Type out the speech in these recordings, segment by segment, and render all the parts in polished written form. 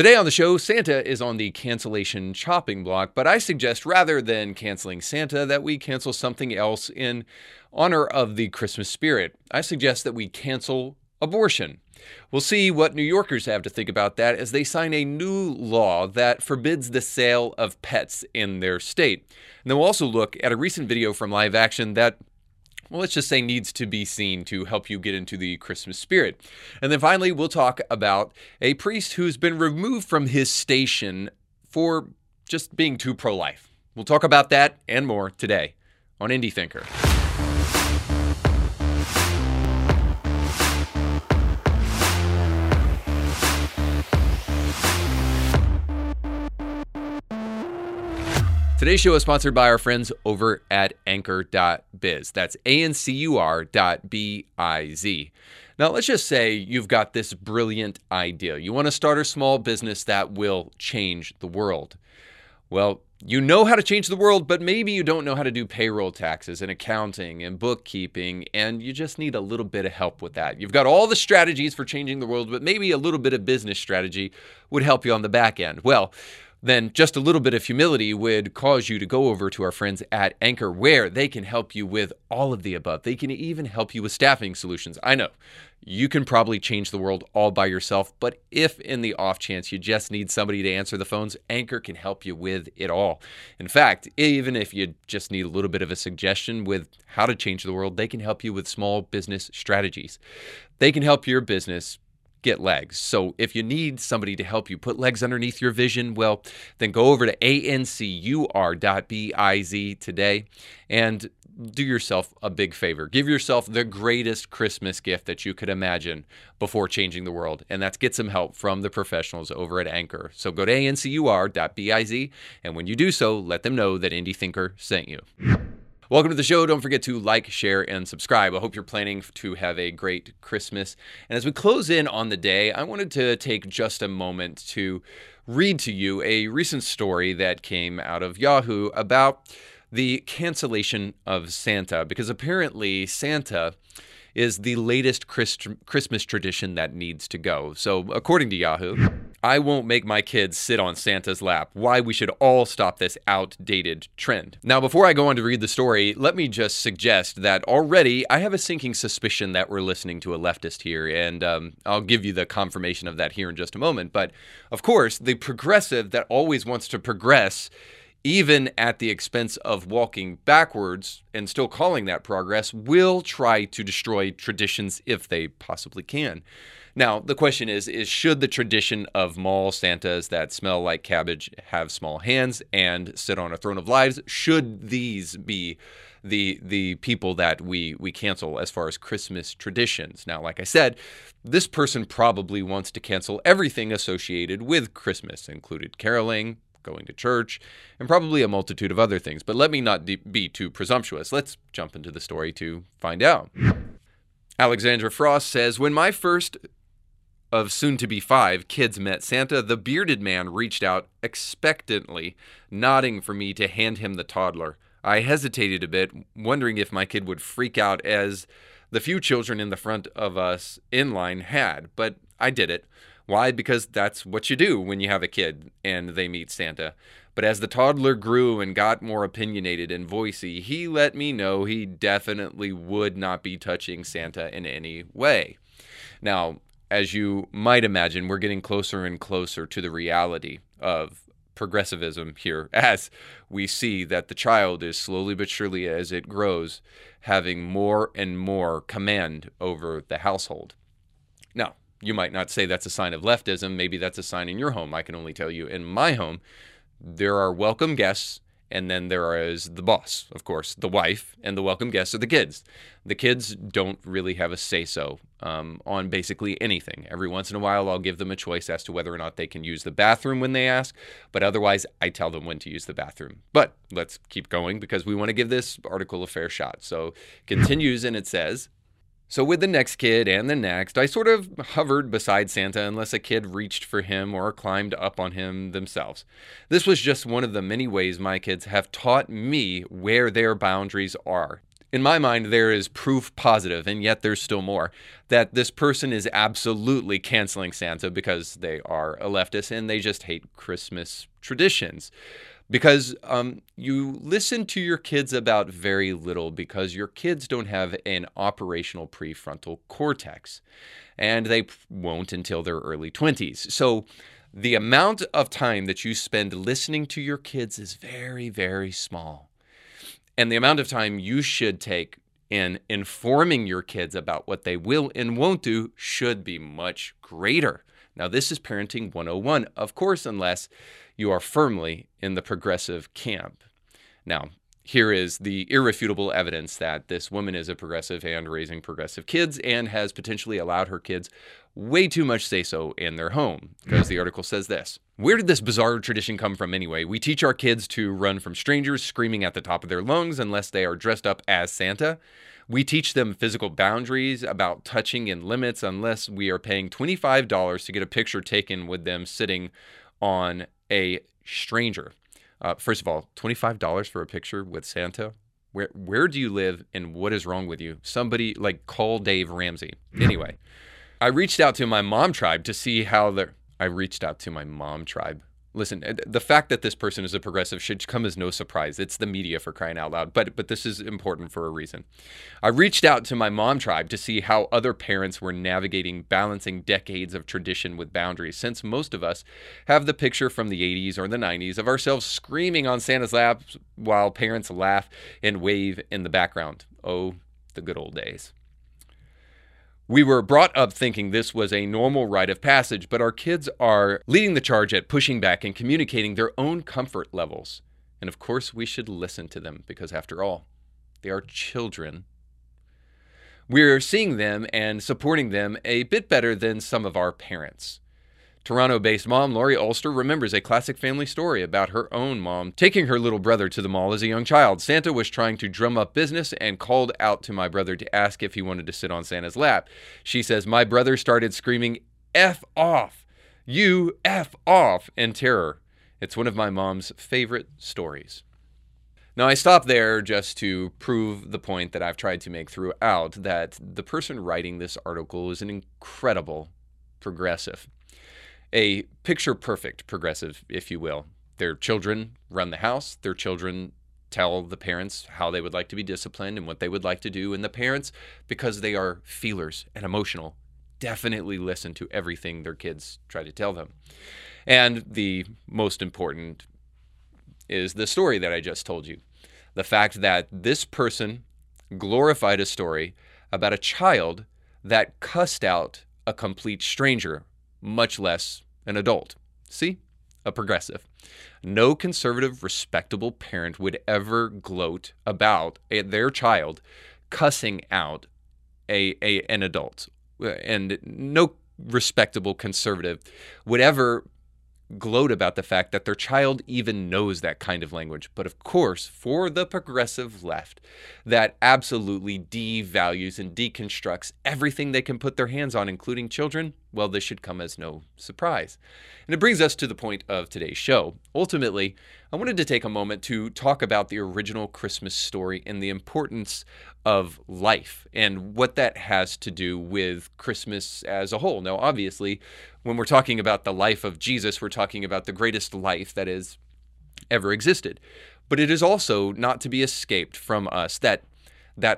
Today on the show, Santa is on the cancellation chopping block, but I suggest rather than canceling Santa that we cancel something else in honor of the Christmas spirit. I suggest that we cancel abortion. We'll see what New Yorkers have to think about that as they sign a new law that forbids the sale of pets in their state. And then we'll also look at a recent video from Live Action that, well, let's just say needs to be seen to help you get into the Christmas spirit. And then finally, we'll talk about a priest who's been removed from his station for just being too pro-life. We'll talk about that and more today on IndyThinker. Today's show is sponsored by our friends over at Anchor.biz. That's ANCUR.biz. Now, let's just say you've got this brilliant idea. You want to start a small business that will change the world. Well, you know how to change the world, but maybe you don't know how to do payroll taxes and accounting and bookkeeping, and you just need a little bit of help with that. You've got all the strategies for changing the world, but maybe a little bit of business strategy would help you on the back end. Well, then just a little bit of humility would cause you to go over to our friends at Anchor, where they can help you with all of the above. They can even help you with staffing solutions. I know you can probably change the world all by yourself, but if in the off chance you just need somebody to answer the phones, Anchor can help you with it all. In fact, even if you just need a little bit of a suggestion with how to change the world, they can help you with small business strategies. They can help your business get legs. So if you need somebody to help you put legs underneath your vision, well, then go over to ANCUR.biz today and do yourself a big favor. Give yourself the greatest Christmas gift that you could imagine before changing the world, and that's get some help from the professionals over at Anchor. So go to ANCUR.biz, and when you do so, let them know that IndyThinker sent you. Welcome to the show. Don't forget to like, share, and subscribe. I hope you're planning to have a great Christmas. And as we close in on the day, I wanted to take just a moment to read to you a recent story that came out of Yahoo about the cancellation of Santa, because apparently Santa is the latest Christmas tradition that needs to go. So according to Yahoo, I won't make my kids sit on Santa's lap. Why we should all stop this outdated trend. Now, before I go on to read the story, let me just suggest that already I have a sinking suspicion that we're listening to a leftist here, and I'll give you the confirmation of that here in just a moment. But of course, the progressive that always wants to progress even at the expense of walking backwards and still calling that progress, will try to destroy traditions if they possibly can. Now, the question is should the tradition of mall Santas that smell like cabbage, have small hands, and sit on a throne of lives, should these be the people that we cancel as far as Christmas traditions? Now, like I said, this person probably wants to cancel everything associated with Christmas, including caroling, going to church, and probably a multitude of other things. But let me not be too presumptuous. Let's jump into the story to find out. Alexandra Frost says, when my first of soon-to-be 5 kids met Santa, the bearded man reached out expectantly, nodding for me to hand him the toddler. I hesitated a bit, wondering if my kid would freak out as the few children in the front of us in line had, but I did it. Why? Because that's what you do when you have a kid and they meet Santa. But as the toddler grew and got more opinionated and voicey, he let me know he definitely would not be touching Santa in any way. Now, as you might imagine, we're getting closer and closer to the reality of progressivism here as we see that the child is slowly but surely, as it grows, having more and more command over the household. Now, you might not say that's a sign of leftism. Maybe that's a sign in your home. I can only tell you in my home, there are welcome guests, and then there is the boss, of course, the wife, and the welcome guests are the kids. The kids don't really have a say-so on basically anything. Every once in a while, I'll give them a choice as to whether or not they can use the bathroom when they ask, but otherwise, I tell them when to use the bathroom. But let's keep going because we want to give this article a fair shot. So continues, and it says, so with the next kid and the next, I sort of hovered beside Santa unless a kid reached for him or climbed up on him themselves. This was just one of the many ways my kids have taught me where their boundaries are. in my mind, there is proof positive, and yet there's still more, that this person is absolutely canceling Santa because they are a leftist and they just hate Christmas traditions. Because you listen to your kids about very little because your kids don't have an operational prefrontal cortex, and they won't until their early 20s. So the amount of time that you spend listening to your kids is very, very small. And the amount of time you should take in informing your kids about what they will and won't do should be much greater. Now, this is Parenting 101, of course, unless you are firmly in the progressive camp. Now, here is the irrefutable evidence that this woman is a progressive and raising progressive kids and has potentially allowed her kids way too much say-so in their home, because the article says this. Where did this bizarre tradition come from anyway? We teach our kids to run from strangers screaming at the top of their lungs unless they are dressed up as Santa. We teach them physical boundaries about touching and limits unless we are paying $25 to get a picture taken with them sitting on a stranger. First of all, $25 for a picture with Santa? Where do you live and what is wrong with you? Somebody, like, call Dave Ramsey. Anyway, I reached out to my mom tribe to see how the... Listen, the fact that this person is a progressive should come as no surprise. It's the media, for crying out loud, but this is important for a reason. I reached out to my mom tribe to see how other parents were navigating balancing decades of tradition with boundaries, since most of us have the picture from the 80s or the 90s of ourselves screaming on Santa's lap while parents laugh and wave in the background. Oh, the good old days. We were brought up thinking this was a normal rite of passage, but our kids are leading the charge at pushing back and communicating their own comfort levels. And of course, we should listen to them because, after all, they are children. We're seeing them and supporting them a bit better than some of our parents. Toronto-based mom Lori Ulster remembers a classic family story about her own mom taking her little brother to the mall as a young child. Santa was trying to drum up business and called out to my brother to ask if he wanted to sit on Santa's lap. She says, my brother started screaming, F off, you F off, in terror. It's one of my mom's favorite stories. Now, I stop there just to prove the point that I've tried to make throughout, that the person writing this article is an incredible progressive. A picture-perfect progressive, if you will. Their children run the house. Their children tell the parents how they would like to be disciplined and what they would like to do. And the parents, because they are feelers and emotional, definitely listen to everything their kids try to tell them. And the most important is the story that I just told you. The fact that this person glorified a story about a child that cussed out a complete stranger, much less an adult. See? A progressive. No conservative, respectable parent would ever gloat about their child cussing out an adult. And no respectable conservative would ever gloat about the fact that their child even knows that kind of language. But of course, for the progressive left, that absolutely devalues and deconstructs everything they can put their hands on, including children, well, this should come as no surprise. And it brings us to the point of today's show. Ultimately, I wanted to take a moment to talk about the original Christmas story and the importance of life and what that has to do with Christmas as a whole. Now, obviously, when we're talking about the life of Jesus, we're talking about the greatest life that has ever existed. But it is also not to be escaped from us that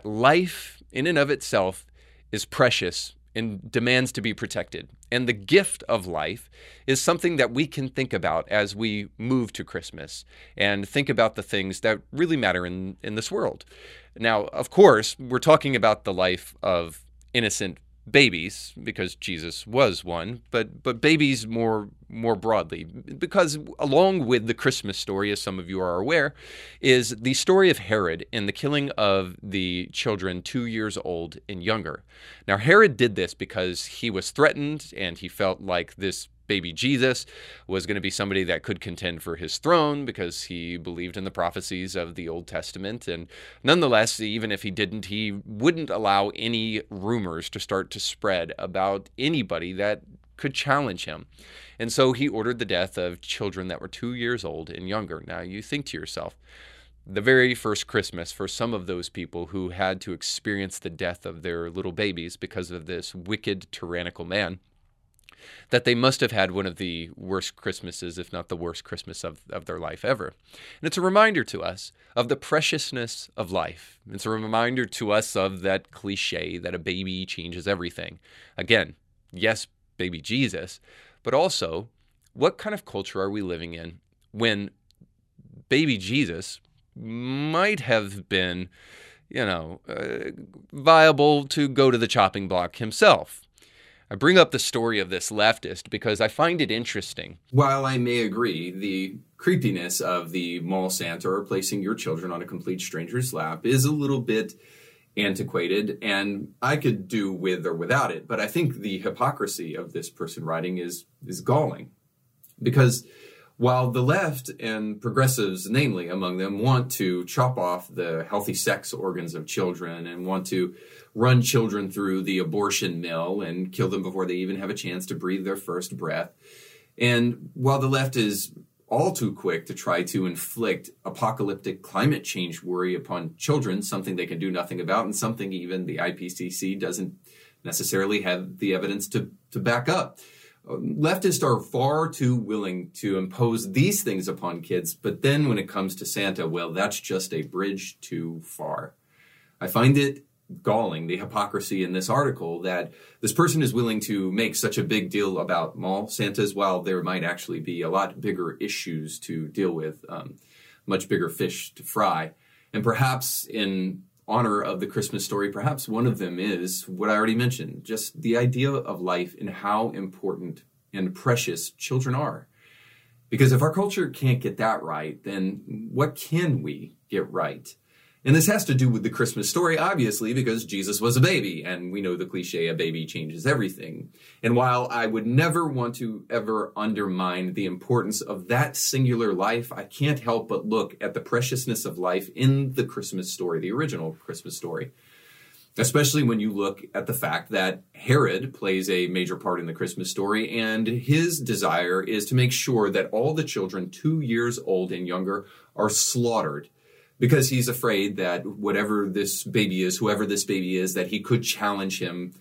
life in and of itself is precious and demands to be protected. And the gift of life is something that we can think about as we move to Christmas and think about the things that really matter in this world. Now, of course, we're talking about the life of innocent babies, because Jesus was one, but babies more broadly, because along with the Christmas story, as some of you are aware, is the story of Herod and the killing of the children 2 years old and younger. Now, Herod did this because he was threatened and he felt like this baby Jesus was going to be somebody that could contend for his throne because he believed in the prophecies of the Old Testament. And nonetheless, even if he didn't, he wouldn't allow any rumors to start to spread about anybody that could challenge him. And so he ordered the death of children that were 2 years old and younger. Now you think to yourself, the very first Christmas for some of those people who had to experience the death of their little babies because of this wicked, tyrannical man, that they must have had one of the worst Christmases, if not the worst Christmas of their life ever. And it's a reminder to us of the preciousness of life. It's a reminder to us of that cliche that a baby changes everything. Again, yes, baby Jesus, but also what kind of culture are we living in when baby Jesus might have been, viable to go to the chopping block himself? I bring up the story of this leftist because I find it interesting. While I may agree, the creepiness of the mall Santa or placing your children on a complete stranger's lap is a little bit antiquated, and I could do with or without it, but I think the hypocrisy of this person writing is galling, because while the left and progressives, namely among them, want to chop off the healthy sex organs of children and want to run children through the abortion mill and kill them before they even have a chance to breathe their first breath, and while the left is all too quick to try to inflict apocalyptic climate change worry upon children, something they can do nothing about and something even the IPCC doesn't necessarily have the evidence to back up. Leftists are far too willing to impose these things upon kids, but then when it comes to Santa, well, that's just a bridge too far. I find it galling, the hypocrisy in this article, that this person is willing to make such a big deal about mall Santas while there might actually be a lot bigger issues to deal with, much bigger fish to fry. And perhaps in honor of the Christmas story, perhaps one of them is what I already mentioned, just the idea of life and how important and precious children are. Because if our culture can't get that right, then what can we get right? And this has to do with the Christmas story, obviously, because Jesus was a baby, and we know the cliche, a baby changes everything. And while I would never want to ever undermine the importance of that singular life, I can't help but look at the preciousness of life in the Christmas story, the original Christmas story. Especially when you look at the fact that Herod plays a major part in the Christmas story, and his desire is to make sure that all the children 2 years old and younger are slaughtered, because he's afraid that whatever this baby is, whoever this baby is, that he could challenge him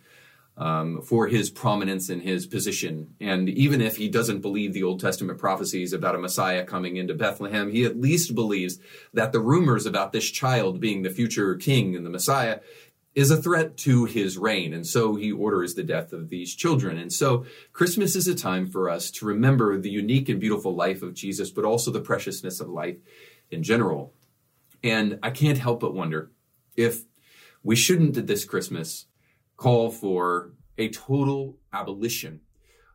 for his prominence and his position. And even if he doesn't believe the Old Testament prophecies about a Messiah coming into Bethlehem, he at least believes that the rumors about this child being the future king and the Messiah is a threat to his reign. And so he orders the death of these children. And so Christmas is a time for us to remember the unique and beautiful life of Jesus, but also the preciousness of life in general. And I can't help but wonder if we shouldn't this Christmas call for a total abolition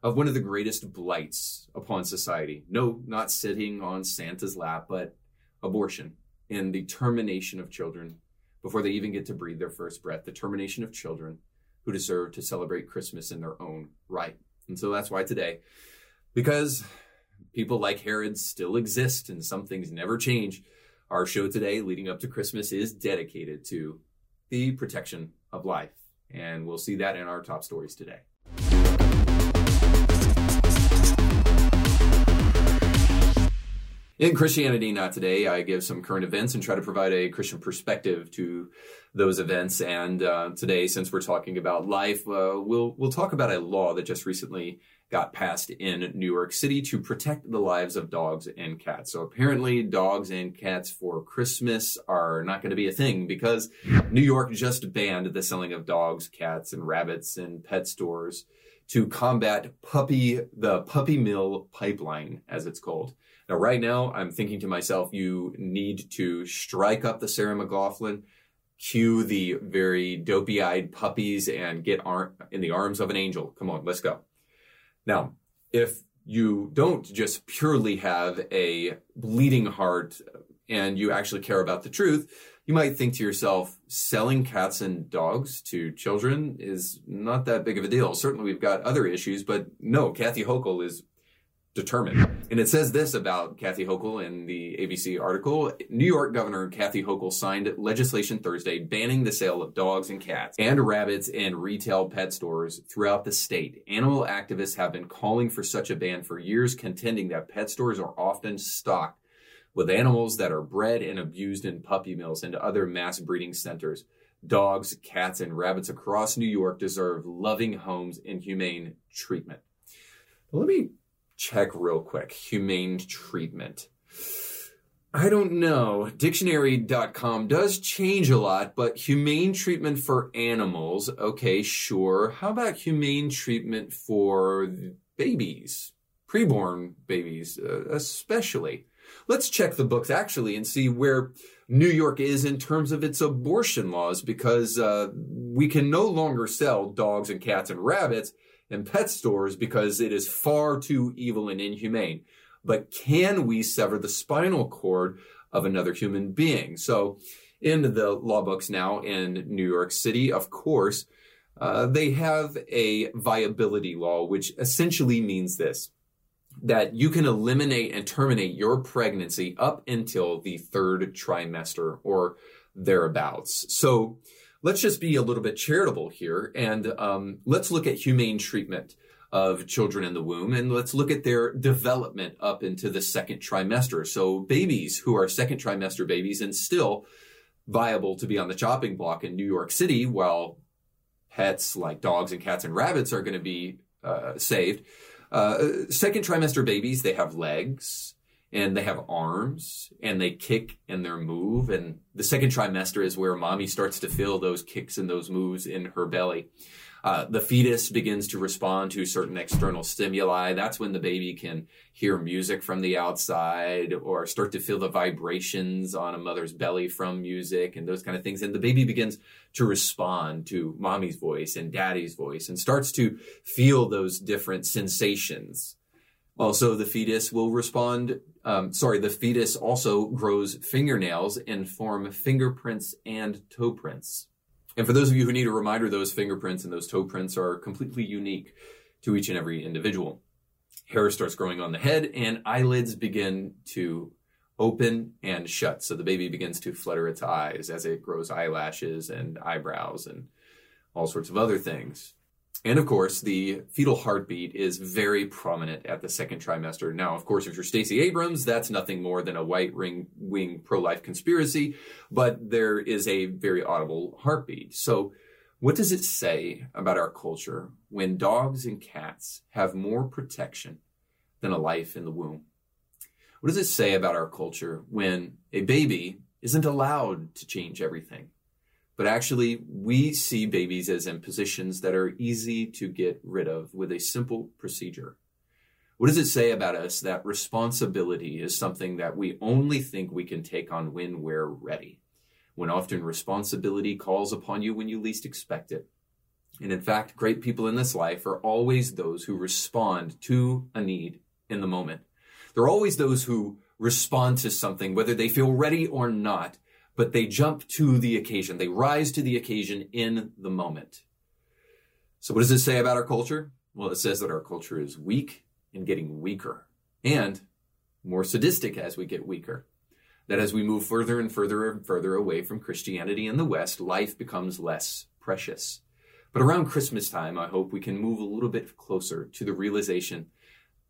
of one of the greatest blights upon society. No, not sitting on Santa's lap, but abortion and the termination of children before they even get to breathe their first breath, the termination of children who deserve to celebrate Christmas in their own right. And so that's why today, because people like Herod still exist and some things never change, our show today, leading up to Christmas, is dedicated to the protection of life, and we'll see that in our top stories today. In Christianity Not Today, I give some current events and try to provide a Christian perspective to those events. And today, since we're talking about life, we'll talk about a law that just recently got passed in New York City to protect the lives of dogs and cats. So apparently dogs and cats for Christmas are not going to be a thing, because New York just banned the selling of dogs, cats, and rabbits in pet stores to combat the puppy mill pipeline, as it's called. Now, right now, I'm thinking to myself, you need to strike up the Sarah McLachlan, cue the very dopey-eyed puppies, and get in the arms of an angel. Come on, let's go. Now, if you don't just purely have a bleeding heart and you actually care about the truth, you might think to yourself, selling cats and dogs to children is not that big of a deal. Certainly we've got other issues, but no, Kathy Hochul is determined. And it says this about Kathy Hochul in the ABC article. New York Governor Kathy Hochul signed legislation Thursday banning the sale of dogs and cats and rabbits in retail pet stores throughout the state. Animal activists have been calling for such a ban for years, contending that pet stores are often stocked with animals that are bred and abused in puppy mills and other mass breeding centers. Dogs, cats, and rabbits across New York deserve loving homes and humane treatment. Let me check real quick. Humane treatment. I don't know. Dictionary.com does change a lot, but humane treatment for animals. Okay, sure. How about humane treatment for babies? Preborn babies, especially. Let's check the books, actually, and see where New York is in terms of its abortion laws, because we can no longer sell dogs and cats and rabbits in pet stores because it is far too evil and inhumane. But can we sever the spinal cord of another human being? So in the law books now in New York City, of course, they have a viability law, which essentially means this: that you can eliminate and terminate your pregnancy up until the third trimester or thereabouts. So let's just be a little bit charitable here, and let's look at humane treatment of children in the womb, and let's look at their development up into the second trimester. So babies who are second trimester babies and still viable to be on the chopping block in New York City, while pets like dogs and cats and rabbits are going to be saved. Second trimester babies, they have legs and they have arms and they kick and they move. And the second trimester is where mommy starts to feel those kicks and those moves in her belly. The fetus begins to respond to certain external stimuli. That's when the baby can hear music from the outside or start to feel the vibrations on a mother's belly from music and those kind of things. And the baby begins to respond to mommy's voice and daddy's voice and starts to feel those different sensations. Also, the fetus will respond. The fetus also grows fingernails and form fingerprints and toe prints. And for those of you who need a reminder, those fingerprints and those toe prints are completely unique to each and every individual. Hair starts growing on the head and eyelids begin to open and shut. So the baby begins to flutter its eyes as it grows eyelashes and eyebrows and all sorts of other things. And of course, the fetal heartbeat is very prominent at the second trimester. Now, of course, if you're Stacey Abrams, that's nothing more than a white-wing pro-life conspiracy, but there is a very audible heartbeat. So what does it say about our culture when dogs and cats have more protection than a life in the womb? What does it say about our culture when a baby isn't allowed to change everything? But actually, we see babies as impositions that are easy to get rid of with a simple procedure. What does it say about us that responsibility is something that we only think we can take on when we're ready, when often responsibility calls upon you when you least expect it? And in fact, great people in this life are always those who respond to a need in the moment. They're always those who respond to something, whether they feel ready or not. But they jump to the occasion. They rise to the occasion in the moment. So what does it say about our culture? Well, it says that our culture is weak and getting weaker and more sadistic as we get weaker. That as we move further and further and further away from Christianity in the West, life becomes less precious. But around Christmas time, I hope we can move a little bit closer to the realization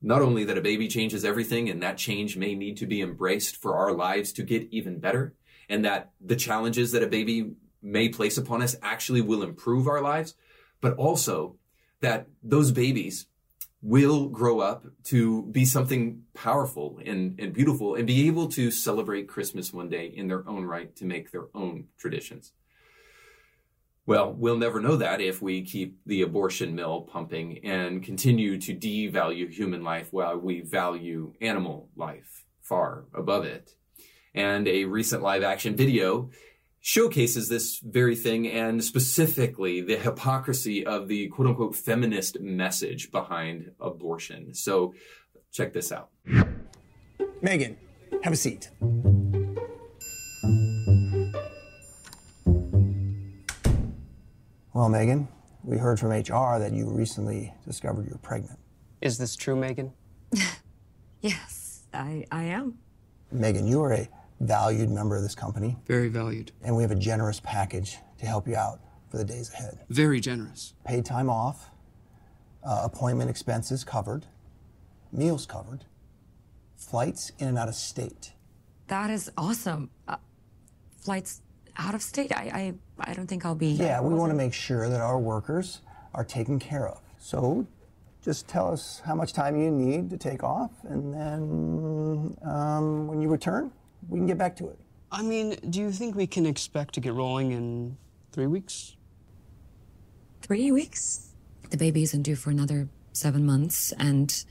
not only that a baby changes everything and that change may need to be embraced for our lives to get even better, and that the challenges that a baby may place upon us actually will improve our lives, but also that those babies will grow up to be something powerful and beautiful and be able to celebrate Christmas one day in their own right to make their own traditions. Well, we'll never know that if we keep the abortion mill pumping and continue to devalue human life while we value animal life far above it. And a recent live action video showcases this very thing and specifically the hypocrisy of the quote unquote feminist message behind abortion. So check this out. Megan, have a seat. Well, Megan, we heard from HR that you recently discovered you're pregnant. Is this true, Megan? Yes, I am. Megan, you are a valued member of this company. Very valued. And we have a generous package to help you out for the days ahead. Very generous. Paid time off, appointment expenses covered, meals covered, flights in and out of state, That is awesome. Flights out of state, I don't think I'll be... Yeah, we want to make sure that our workers are taken care of. So just tell us how much time you need to take off, and then when you return, we can get back to it. I mean, do you think we can expect to get rolling in 3 weeks? 3 weeks? The baby isn't due for another 7 months, and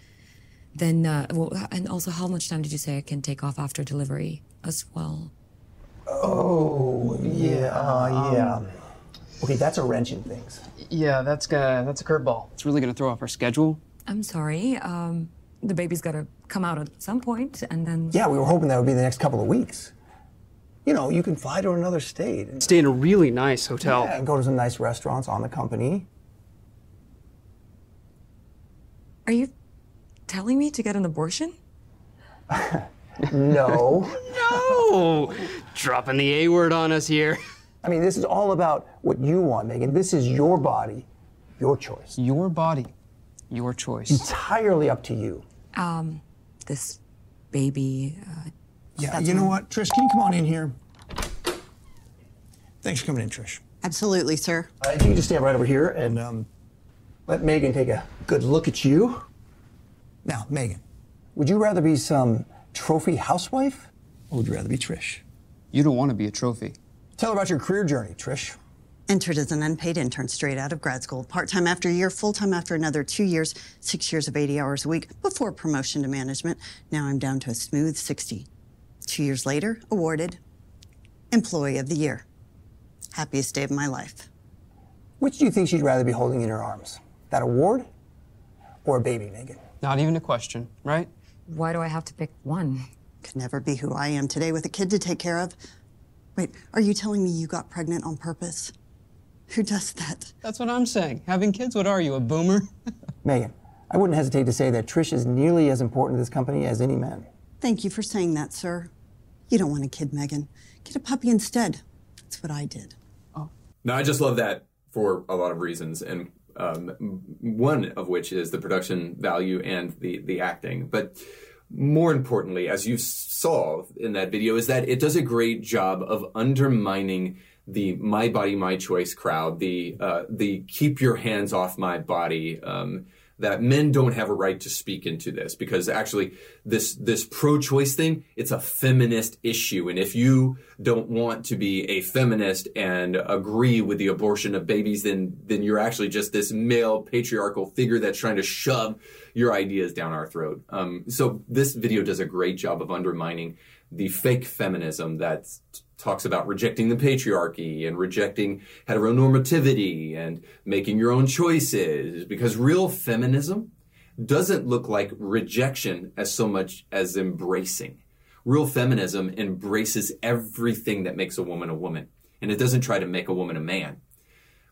then, and also how much time did you say I can take off after delivery as well? Oh, yeah, okay, that's a wrench in things. Yeah, that's a curveball. It's really gonna throw off our schedule. I'm sorry, the baby's gotta come out at some point, and then... Yeah, we were hoping that would be the next couple of weeks. You know, you can fly to another state. And stay in a really nice hotel. Yeah, and go to some nice restaurants on the company. Are you telling me to get an abortion? No. No! Dropping the A word on us here. I mean, this is all about what you want, Megan. This is your body, your choice. Your body, your choice. Entirely up to you. This baby... yeah, you know what, Trish, can you come on in here? Thanks for coming in, Trish. Absolutely, sir. If you can just stand right over here and let Megan take a good look at you. Now, Megan, would you rather be some trophy housewife, or would you rather be Trish? You don't want to be a trophy. Tell her about your career journey, Trish. Entered as an unpaid intern straight out of grad school, part-time after a year, full-time after another 2 years, 6 years of 80 hours a week, before promotion to management. Now I'm down to a smooth 60. 2 years later, awarded Employee of the Year. Happiest day of my life. Which do you think she'd rather be holding in her arms? That award or a baby, Megan? Not even a question, right? Why do I have to pick one? Could never be who I am today with a kid to take care of. Wait, are you telling me you got pregnant on purpose? Who does that? That's what I'm saying. Having kids, what are you, a boomer? Megan, I wouldn't hesitate to say that Trish is nearly as important to this company as any man. Thank you for saying that, sir. You don't want a kid, Megan. Get a puppy instead. That's what I did. Oh. No, I just love that for a lot of reasons, and one of which is the production value and the acting. But more importantly, as you saw in that video, is that it does a great job of undermining the My Body, My Choice crowd, the keep your hands off my body, that men don't have a right to speak into this, because actually this pro-choice thing, it's a feminist issue. And if you don't want to be a feminist and agree with the abortion of babies, then you're actually just this male patriarchal figure that's trying to shove your ideas down our throat. So this video does a great job of undermining the fake feminism that talks about rejecting the patriarchy and rejecting heteronormativity and making your own choices, because real feminism doesn't look like rejection as so much as embracing. Real feminism embraces everything that makes a woman, and it doesn't try to make a woman a man.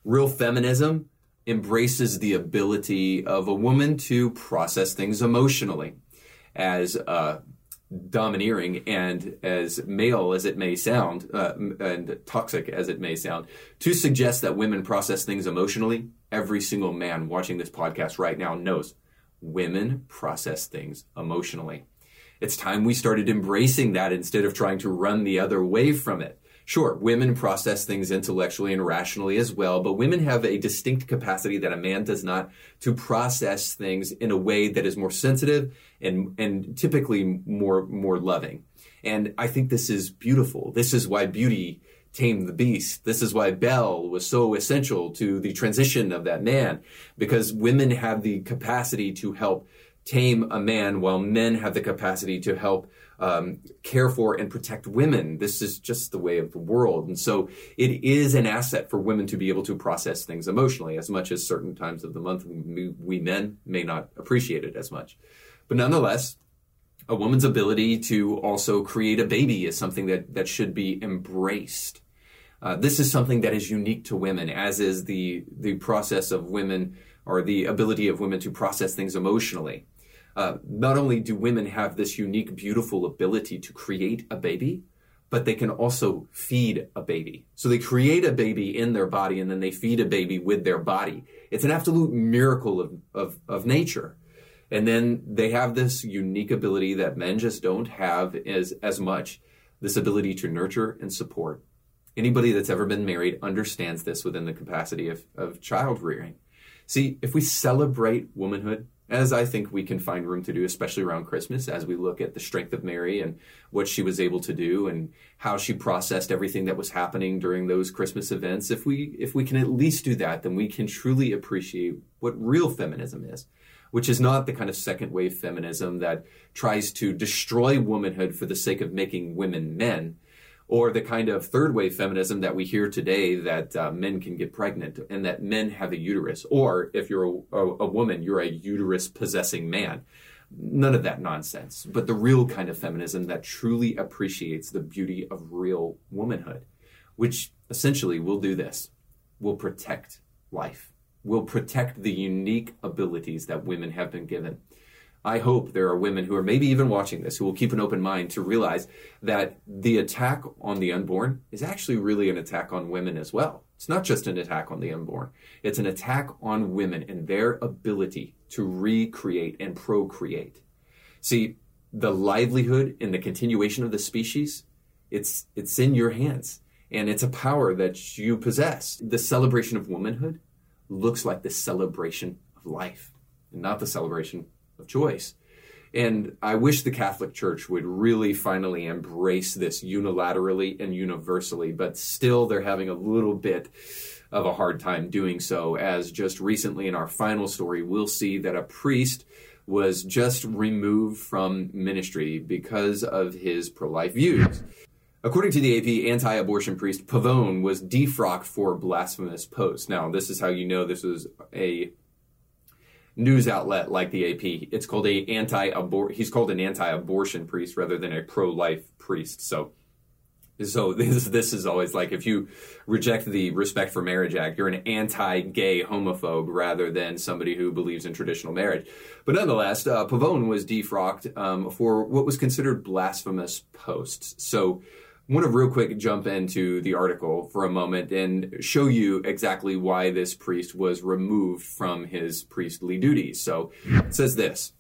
Real feminism embraces the ability of a woman to process things emotionally, as domineering and as male as it may sound, and toxic as it may sound, to suggest that women process things emotionally. Every single man watching this podcast right now knows women process things emotionally. It's time we started embracing that instead of trying to run the other way from it. Sure, women process things intellectually and rationally as well, but women have a distinct capacity that a man does not to process things in a way that is more sensitive and typically more loving. And I think this is beautiful. This is why beauty tamed the beast. This is why Belle was so essential to the transition of that man, because women have the capacity to help tame a man while men have the capacity to help care for and protect women. This is just the way of the world. And so it is an asset for women to be able to process things emotionally, as much as certain times of the month we men may not appreciate it as much. But nonetheless, a woman's ability to also create a baby is something that should be embraced. This is something that is unique to women, as is the process of women, or the ability of women to process things emotionally. Not only do women have this unique, beautiful ability to create a baby, but they can also feed a baby. So they create a baby in their body, and then they feed a baby with their body. It's an absolute miracle of nature. And then they have this unique ability that men just don't have as much, this ability to nurture and support. Anybody that's ever been married understands this within the capacity of child rearing. See, if we celebrate womanhood, as I think we can find room to do, especially around Christmas, as we look at the strength of Mary and what she was able to do and how she processed everything that was happening during those Christmas events, if we can at least do that, then we can truly appreciate what real feminism is, which is not the kind of second wave feminism that tries to destroy womanhood for the sake of making women men, or the kind of third wave feminism that we hear today that men can get pregnant and that men have a uterus, or if you're a woman, you're a uterus possessing man. None of that nonsense, but the real kind of feminism that truly appreciates the beauty of real womanhood, which essentially will do this. Will protect life. Will protect the unique abilities that women have been given. I hope there are women who are maybe even watching this who will keep an open mind to realize that the attack on the unborn is actually really an attack on women as well. It's not just an attack on the unborn. It's an attack on women and their ability to recreate and procreate. See, the livelihood and the continuation of the species, it's in your hands. And it's a power that you possess. The celebration of womanhood looks like the celebration of life, and not the celebration of choice. And I wish the Catholic Church would really finally embrace this unilaterally and universally, but still they're having a little bit of a hard time doing so, as just recently in our final story, we'll see that a priest was just removed from ministry because of his pro-life views. According to the AP, anti-abortion priest Pavone was defrocked for blasphemous posts. Now, this is how you know this was a news outlet like the AP. It's called he's called an anti-abortion priest rather than a pro-life priest. So this is always like, if you reject the Respect for Marriage Act, you're an anti-gay homophobe rather than somebody who believes in traditional marriage. But nonetheless, Pavone was defrocked for what was considered blasphemous posts. So I want to real quick jump into the article for a moment and show you exactly why this priest was removed from his priestly duties. So it says this: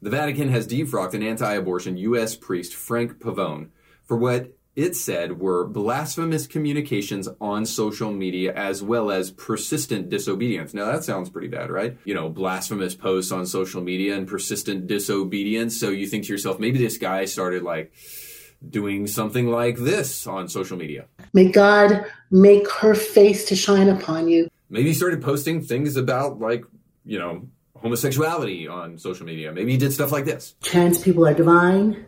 the Vatican has defrocked an anti-abortion U.S. priest, Frank Pavone, for what it said were blasphemous communications on social media, as well as persistent disobedience. Now, that sounds pretty bad, right? You know, blasphemous posts on social media and persistent disobedience. So you think to yourself, maybe this guy started like doing something like this on social media. May God make her face to shine upon you. Maybe he started posting things about, like, you know, homosexuality on social media. Maybe he did stuff like this. Trans people are divine,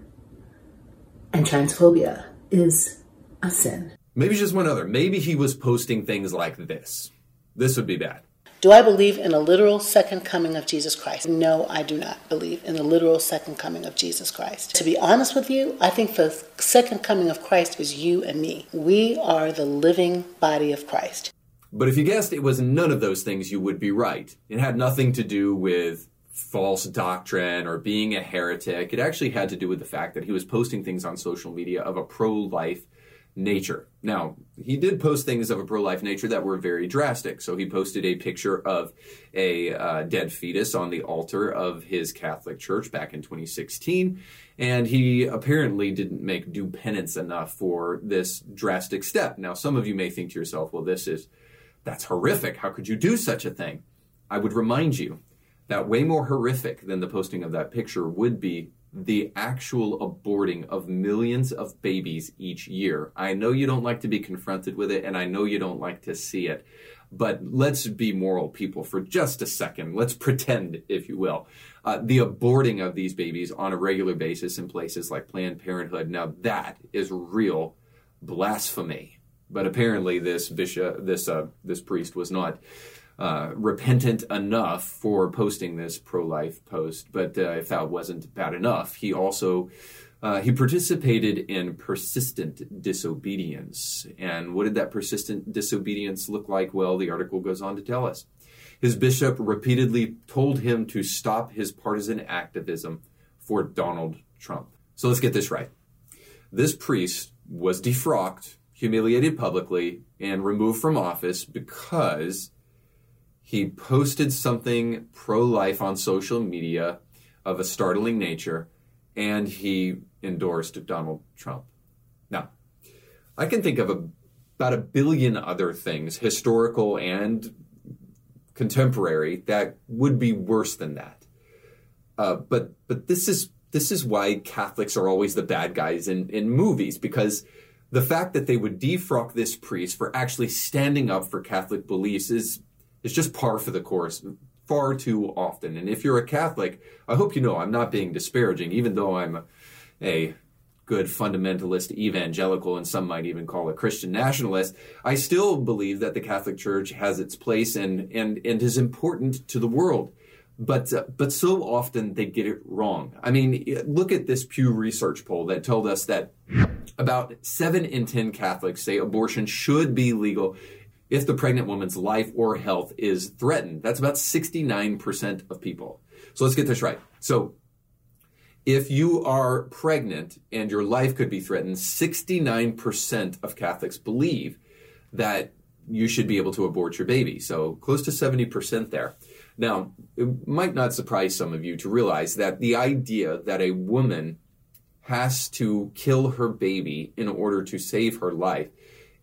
and transphobia is a sin. Maybe just one other. Maybe he was posting things like this. This would be bad. Do I believe in a literal second coming of Jesus Christ? No, I do not believe in the literal second coming of Jesus Christ. To be honest with you, I think the second coming of Christ is you and me. We are the living body of Christ. But if you guessed it was none of those things, you would be right. It had nothing to do with false doctrine or being a heretic. It actually had to do with the fact that he was posting things on social media of a pro-life nature. Now, he did post things of a pro-life nature that were very drastic. So he posted a picture of a dead fetus on the altar of his Catholic church back in 2016. And he apparently didn't make due penance enough for this drastic step. Now, some of you may think to yourself, well, that's horrific. How could you do such a thing? I would remind you that way more horrific than the posting of that picture would be the actual aborting of millions of babies each year. I know you don't like to be confronted with it, and I know you don't like to see it, but let's be moral people for just a second. Let's pretend, if you will, the aborting of these babies on a regular basis in places like Planned Parenthood. Now that is real blasphemy. But apparently this bishop, this priest was not repentant enough for posting this pro-life post. But if that wasn't bad enough, he also he participated in persistent disobedience. And what did that persistent disobedience look like? Well, the article goes on to tell us. His bishop repeatedly told him to stop his partisan activism for Donald Trump. So let's get this right. This priest was defrocked, humiliated publicly, and removed from office because He posted something pro-life on social media of a startling nature, and he endorsed Donald Trump. Now, I can think of about a billion other things, historical and contemporary, that would be worse than that. But this is why Catholics are always the bad guys in movies, because the fact that they would defrock this priest for actually standing up for Catholic beliefs is just par for the course far too often. And if you're a Catholic, I hope you know I'm not being disparaging, even though I'm a good fundamentalist evangelical, and some might even call a Christian nationalist. I still believe that the Catholic Church has its place and is important to the world. But so often they get it wrong. I mean, look at this Pew Research poll that told us that about 7 in 10 Catholics say abortion should be legal if the pregnant woman's life or health is threatened. That's about 69% of people. So let's get this right. So if you are pregnant and your life could be threatened, 69% of Catholics believe that you should be able to abort your baby. So close to 70% there. Now, it might not surprise some of you to realize that the idea that a woman has to kill her baby in order to save her life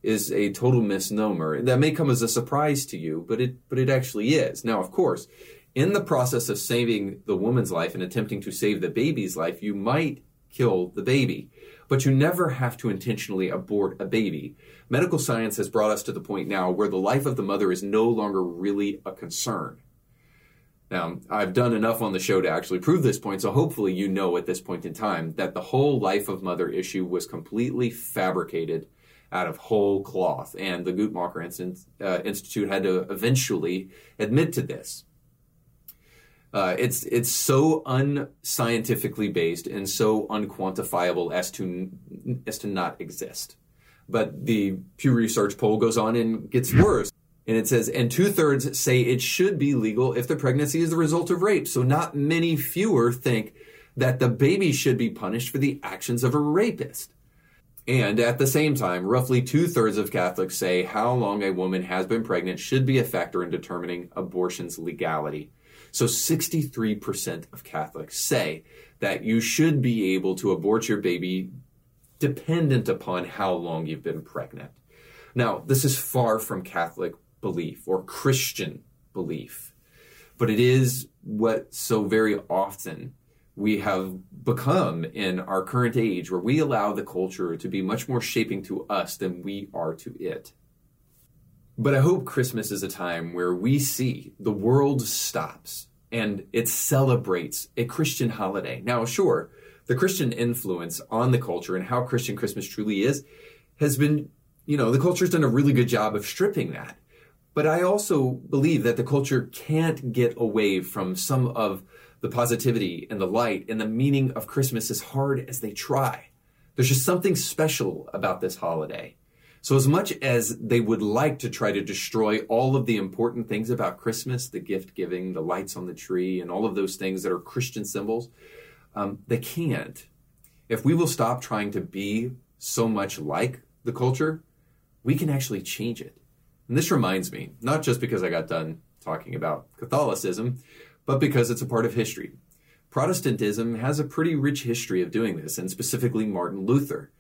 is a total misnomer. That may come as a surprise to you, but it actually is. Now, of course, in the process of saving the woman's life and attempting to save the baby's life, you might kill the baby, but you never have to intentionally abort a baby. Medical science has brought us to the point now where the life of the mother is no longer really a concern. Now, I've done enough on the show to actually prove this point, so hopefully you know at this point in time that the whole life of mother issue was completely fabricated out of whole cloth, and the Guttmacher Institute had to eventually admit to this. It's so unscientifically based and so unquantifiable as to not exist. But the Pew Research poll goes on and gets worse. And it says, and 2/3 say it should be legal if the pregnancy is the result of rape. So not many fewer think that the baby should be punished for the actions of a rapist. And at the same time, roughly 2/3 of Catholics say how long a woman has been pregnant should be a factor in determining abortion's legality. So 63% of Catholics say that you should be able to abort your baby dependent upon how long you've been pregnant. Now, this is far from Catholic belief or Christian belief, but it is what so very often we have become in our current age, where we allow the culture to be much more shaping to us than we are to it. But I hope Christmas is a time where we see the world stops and it celebrates a Christian holiday. Now, sure, the Christian influence on the culture and how Christian Christmas truly is has been, you know, the culture's done a really good job of stripping that. But I also believe that the culture can't get away from some of the positivity and the light and the meaning of Christmas as hard as they try. There's just something special about this holiday. So as much as they would like to try to destroy all of the important things about Christmas, the gift giving, the lights on the tree, and all of those things that are Christian symbols, they can't. If we will stop trying to be so much like the culture, we can actually change it. And this reminds me, not just because I got done talking about Catholicism, but because it's a part of history. Protestantism has a pretty rich history of doing this, and specifically Martin Luther.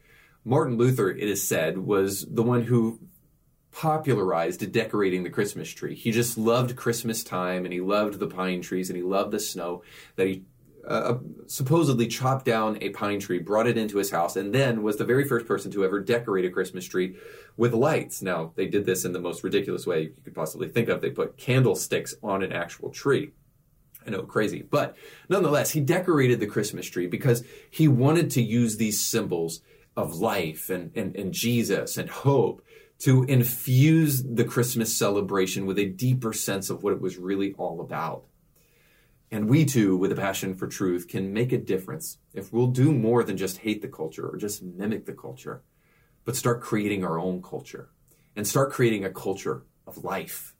Martin Luther, it is said, was the one who popularized decorating the Christmas tree. He just loved Christmas time, and he loved the pine trees, and he loved the snow, that he supposedly chopped down a pine tree, brought it into his house, and then was the very first person to ever decorate a Christmas tree with lights. Now, they did this in the most ridiculous way you could possibly think of. They put candlesticks on an actual tree. I know, crazy. But nonetheless, he decorated the Christmas tree because he wanted to use these symbols of life and Jesus and hope to infuse the Christmas celebration with a deeper sense of what it was really all about. And we too, with a passion for truth, can make a difference if we'll do more than just hate the culture or just mimic the culture, but start creating our own culture and start creating a culture of life,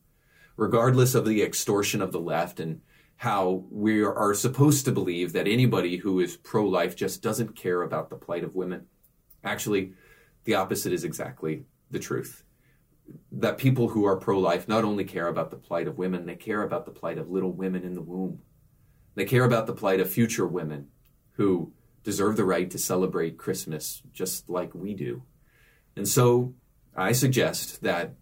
regardless of the extortion of the left and how we are supposed to believe that anybody who is pro-life just doesn't care about the plight of women. Actually, the opposite is exactly the truth. that people who are pro-life not only care about the plight of women, they care about the plight of little women in the womb. They care about the plight of future women who deserve the right to celebrate Christmas just like we do. And so I suggest that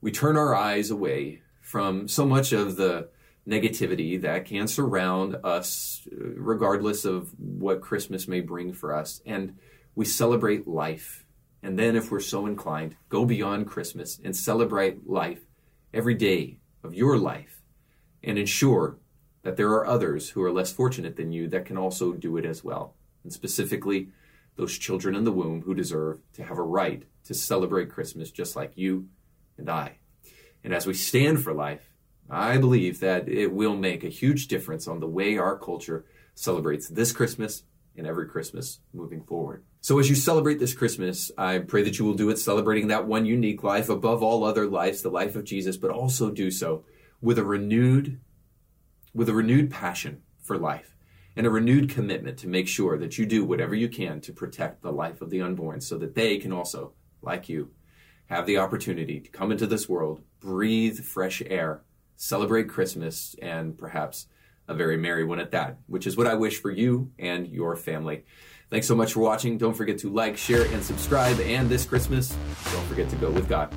we turn our eyes away from so much of the negativity that can surround us, regardless of what Christmas may bring for us. And we celebrate life. And then, if we're so inclined, go beyond Christmas and celebrate life every day of your life, and ensure that there are others who are less fortunate than you that can also do it as well. And specifically, those children in the womb who deserve to have a right to celebrate Christmas just like you and I. And as we stand for life, I believe that it will make a huge difference on the way our culture celebrates this Christmas and every Christmas moving forward. So as you celebrate this Christmas, I pray that you will do it celebrating that one unique life above all other lives, the life of Jesus, but also do so with a renewed passion for life and a renewed commitment to make sure that you do whatever you can to protect the life of the unborn so that they can also, like you, have the opportunity to come into this world, breathe fresh air, celebrate Christmas, and perhaps a very merry one at that, which is what I wish for you and your family. Thanks so much for watching. Don't forget to like, share, and subscribe. And this Christmas, don't forget to go with God.